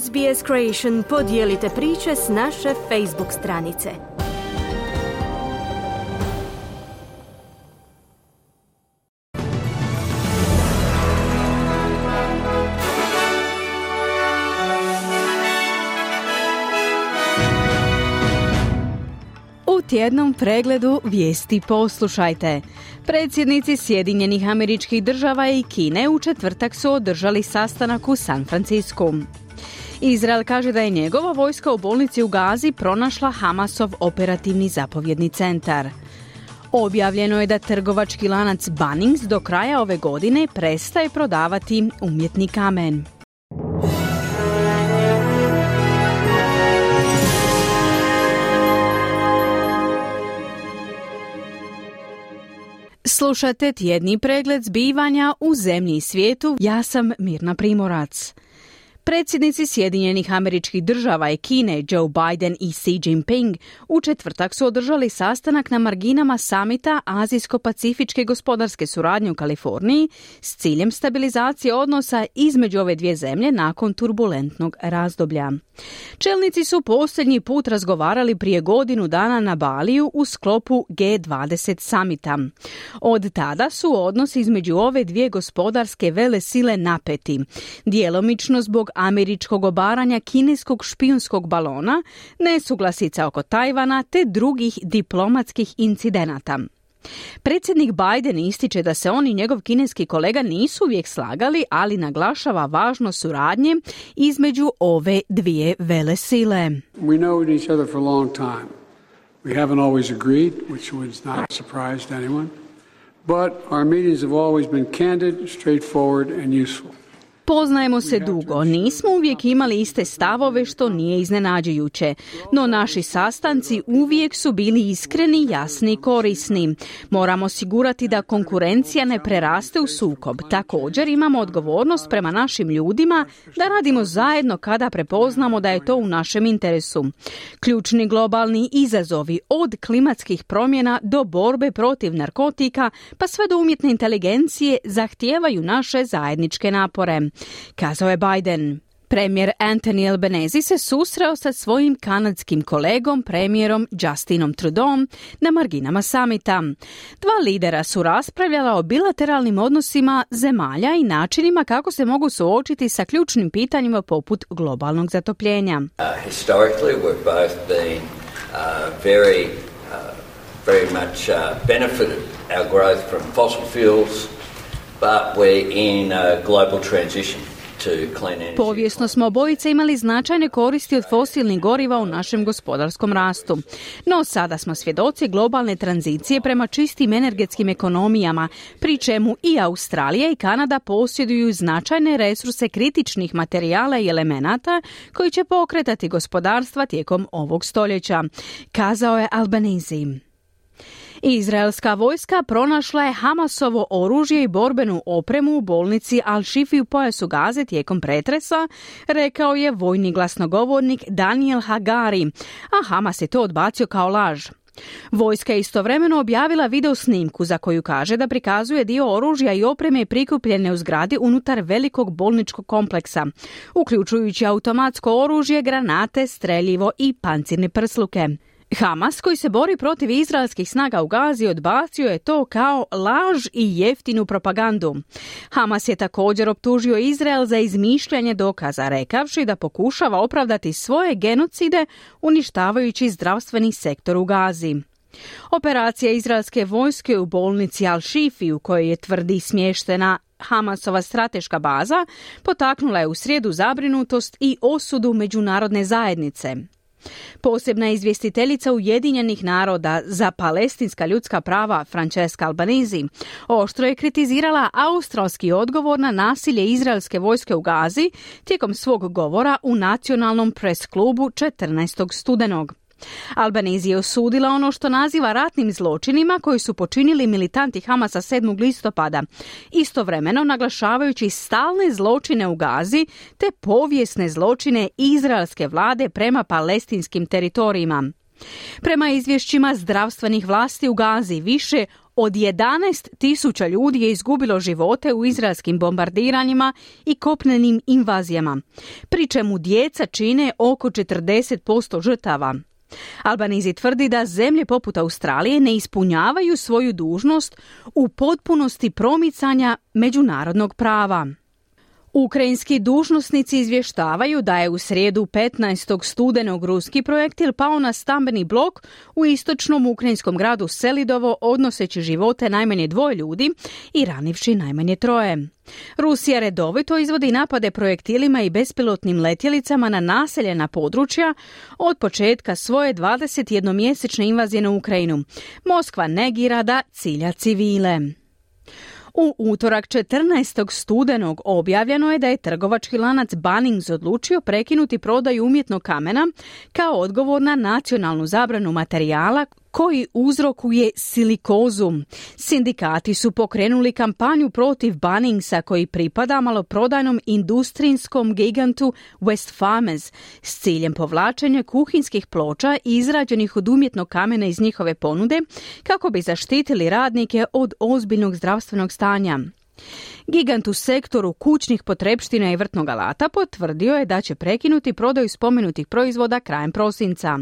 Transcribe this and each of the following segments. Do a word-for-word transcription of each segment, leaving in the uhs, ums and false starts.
S B S Creation podijelite priče s naše Facebook stranice. Jednom pregledu vijesti poslušajte. Predsjednici Sjedinjenih Američkih Država i Kine u četvrtak su održali sastanak u San Francisku. Izrael kaže da je njegova vojska u bolnici u Gazi pronašla Hamasov operativni zapovjedni centar. Objavljeno je da trgovački lanac Bunnings do kraja ove godine prestaje prodavati umjetni kamen. Slušate tjedni pregled zbivanja u zemlji i svijetu. Ja sam Mirna Primorac. Predsjednici Sjedinjenih Američkih Država i Kine, Joe Biden i Xi Jinping, u četvrtak su održali sastanak na marginama samita Azijsko-pacifičke gospodarske suradnje u Kaliforniji s ciljem stabilizacije odnosa između ove dvije zemlje nakon turbulentnog razdoblja. Čelnici su posljednji put razgovarali prije godinu dana na Baliju u sklopu G dvadeset samita. Od tada su odnosi između ove dvije gospodarske velesile napeti, djelomično zbog američkog obaranja kineskog špijunskog balona, nesuglasica oko Tajvana te drugih diplomatskih incidenata. Predsjednik Biden ističe da se on i njegov kineski kolega nisu uvijek slagali, ali naglašava važnost suradnje između ove dvije velesile. We know each other for a long time. We haven't always agreed, which would not surprise anyone, but our meetings have always been candid, straightforward and useful. Poznajemo se dugo, nismo uvijek imali iste stavove što nije iznenađujuće, no naši sastanci uvijek su bili iskreni, jasni i korisni. Moramo osigurati da konkurencija ne preraste u sukob. Također imamo odgovornost prema našim ljudima da radimo zajedno kada prepoznamo da je to u našem interesu. Ključni globalni izazovi od klimatskih promjena do borbe protiv narkotika pa sve do umjetne inteligencije zahtijevaju naše zajedničke napore, kazao je Biden. Premijer Anthony Albanese se susreo sa svojim kanadskim kolegom, premijerom Justinom Trudeauom, na marginama samita. Dva lidera su raspravljala o bilateralnim odnosima zemalja i načinima kako se mogu suočiti sa ključnim pitanjima poput globalnog zatopljenja. Uh, historically we've both been uh, very, uh, very much uh, benefited our growth from fossil fuels, but we're in a global transition. Povijesno smo obojice imali značajne koristi od fosilnih goriva u našem gospodarskom rastu. No sada smo svjedoci globalne tranzicije prema čistim energetskim ekonomijama, pri čemu i Australija i Kanada posjeduju značajne resurse kritičnih materijala i elemenata koji će pokretati gospodarstva tijekom ovog stoljeća, kazao je Albanese. Izraelska vojska pronašla je Hamasovo oružje i borbenu opremu u bolnici Al-Shifi u pojasu Gaze tijekom pretresa, rekao je vojni glasnogovornik Daniel Hagari, a Hamas je to odbacio kao laž. Vojska je istovremeno objavila video snimku za koju kaže da prikazuje dio oružja i opreme prikupljene u zgradi unutar velikog bolničkog kompleksa, uključujući automatsko oružje, granate, streljivo i pancirne prsluke. Hamas, koji se bori protiv izraelskih snaga u Gazi, odbacio je to kao laž i jeftinu propagandu. Hamas je također optužio Izrael za izmišljanje dokaza, rekavši da pokušava opravdati svoje genocide uništavajući zdravstveni sektor u Gazi. Operacija izraelske vojske u bolnici Al-Shifi, u kojoj je tvrdi smještena Hamasova strateška baza, potaknula je u srijedu zabrinutost i osudu međunarodne zajednice. Posebna izvjestiteljica Ujedinjenih naroda za palestinska ljudska prava Francesca Albanese oštro je kritizirala australski odgovor na nasilje izraelske vojske u Gazi tijekom svog govora u nacionalnom pres klubu četrnaestog studenog. Albanese je osudila ono što naziva ratnim zločinima koji su počinili militanti Hamasa sedmog listopada, istovremeno naglašavajući stalne zločine u Gazi te povijesne zločine izraelske vlade prema palestinskim teritorijima. Prema izvješćima zdravstvenih vlasti u Gazi, više Od jedanaest tisuća ljudi je izgubilo živote u izraelskim bombardiranjima i kopnenim invazijama, pri čemu djeca čine oko četrdeset posto žrtava. Albanese tvrdi da zemlje poput Australije ne ispunjavaju svoju dužnost u potpunosti promicanja međunarodnog prava. Ukrajinski dužnosnici izvještavaju da je u srijedu petnaestog studenog ruski projektil pao na stambeni blok u istočnom ukrajinskom gradu Selidovo, odnoseći živote najmanje dvoje ljudi i ranivši najmanje troje. Rusija redovito izvodi napade projektilima i bespilotnim letjelicama na naseljena područja od početka svoje dvadeset jednomjesečne invazije na Ukrajinu. Moskva negira da cilja civile. U utorak četrnaestog studenog objavljeno je da je trgovački lanac Bunnings odlučio prekinuti prodaju umjetnog kamena kao odgovor na nacionalnu zabranu materijala koji uzrokuje silikozu. Sindikati su pokrenuli kampanju protiv Bunningsa, koji pripada maloprodajnom industrijskom gigantu Westfarmers, s ciljem povlačenja kuhinskih ploča izrađenih od umjetnog kamena iz njihove ponude kako bi zaštitili radnike od ozbiljnog zdravstvenog stanja. Gigant u sektoru kućnih potrepština i vrtnog alata potvrdio je da će prekinuti prodaju spomenutih proizvoda krajem prosinca.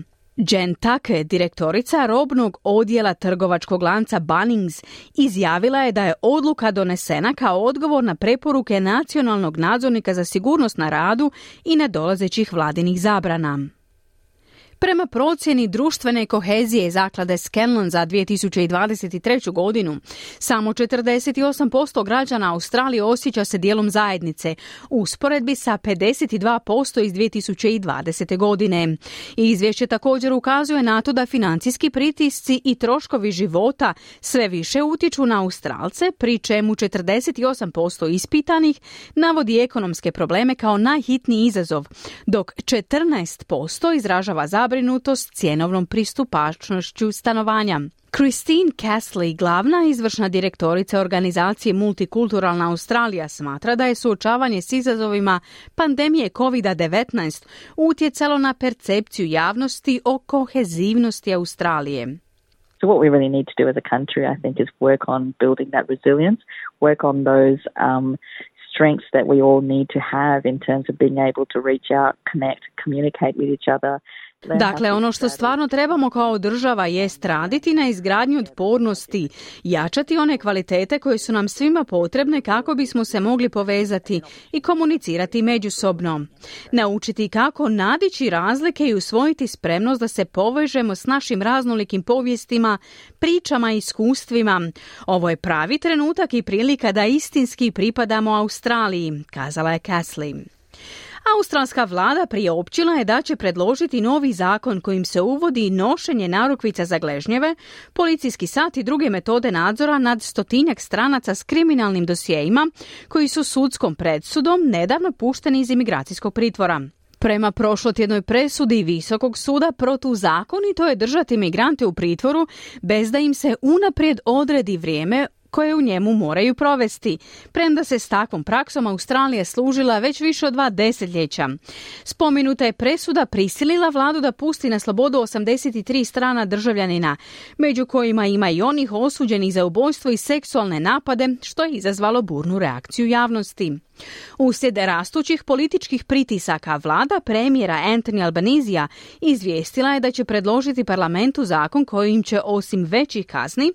Jen Take, direktorica robnog odjela trgovačkog lanca Bunnings, izjavila je da je odluka donesena kao odgovor na preporuke nacionalnog nadzornika za sigurnost na radu i nadolazećih vladinih zabrana. Prema procjeni društvene kohezije zaklade Scanlon za dvije tisuće dvadeset treću godinu, samo četrdeset osam posto građana Australije osjeća se dijelom zajednice, usporedbi sa pedeset dva posto iz dvije tisuće dvadesete godine. Izvješće također ukazuje na to da financijski pritisci i troškovi života sve više utječu na Australce, pri čemu četrdeset osam posto ispitanih navodi ekonomske probleme kao najhitniji izazov, dok četrnaest posto izražava zabrinutost brinutost cjenovnom pristupačnošću stanovanja. Christine Castley, glavna izvršna direktorica organizacije Multikulturalna Australija, smatra da je suočavanje s izazovima pandemije kovid devetnaest utjecalo na percepciju javnosti o kohezivnosti Australije. So what we really need to do as a country, I think, is work on building that resilience, work on those um, strengths that we all need to have in terms of being able to reach out, connect, communicate with each other. Dakle, ono što stvarno trebamo kao država jest raditi na izgradnju otpornosti, jačati one kvalitete koje su nam svima potrebne kako bismo se mogli povezati i komunicirati međusobno. Naučiti kako nadići razlike i usvojiti spremnost da se povežemo s našim raznolikim povijestima, pričama i iskustvima. Ovo je pravi trenutak i prilika da istinski pripadamo Australiji, kazala je Castley. Australska vlada priopćila je da će predložiti novi zakon kojim se uvodi nošenje narukvica za gležnjeve, policijski sat i druge metode nadzora nad stotinjak stranaca s kriminalnim dosjejima koji su sudskom predsudom nedavno pušteni iz imigracijskog pritvora. Prema prošlotjednoj presudi Visokog suda, protuzakonito je držati migrante u pritvoru bez da im se unaprijed odredi vrijeme koje u njemu moraju provesti, premda se s takvom praksom Australija služila već više od dva desetljeća. Spomenuta je presuda prisilila vladu da pusti na slobodu osamdeset tri strana državljanina, među kojima ima i onih osuđenih za ubojstvo i seksualne napade, što je izazvalo burnu reakciju javnosti. Uslijed rastućih političkih pritisaka, vlada premijera Anthony Albanesea izvijestila je da će predložiti parlamentu zakon kojim će osim većih kazni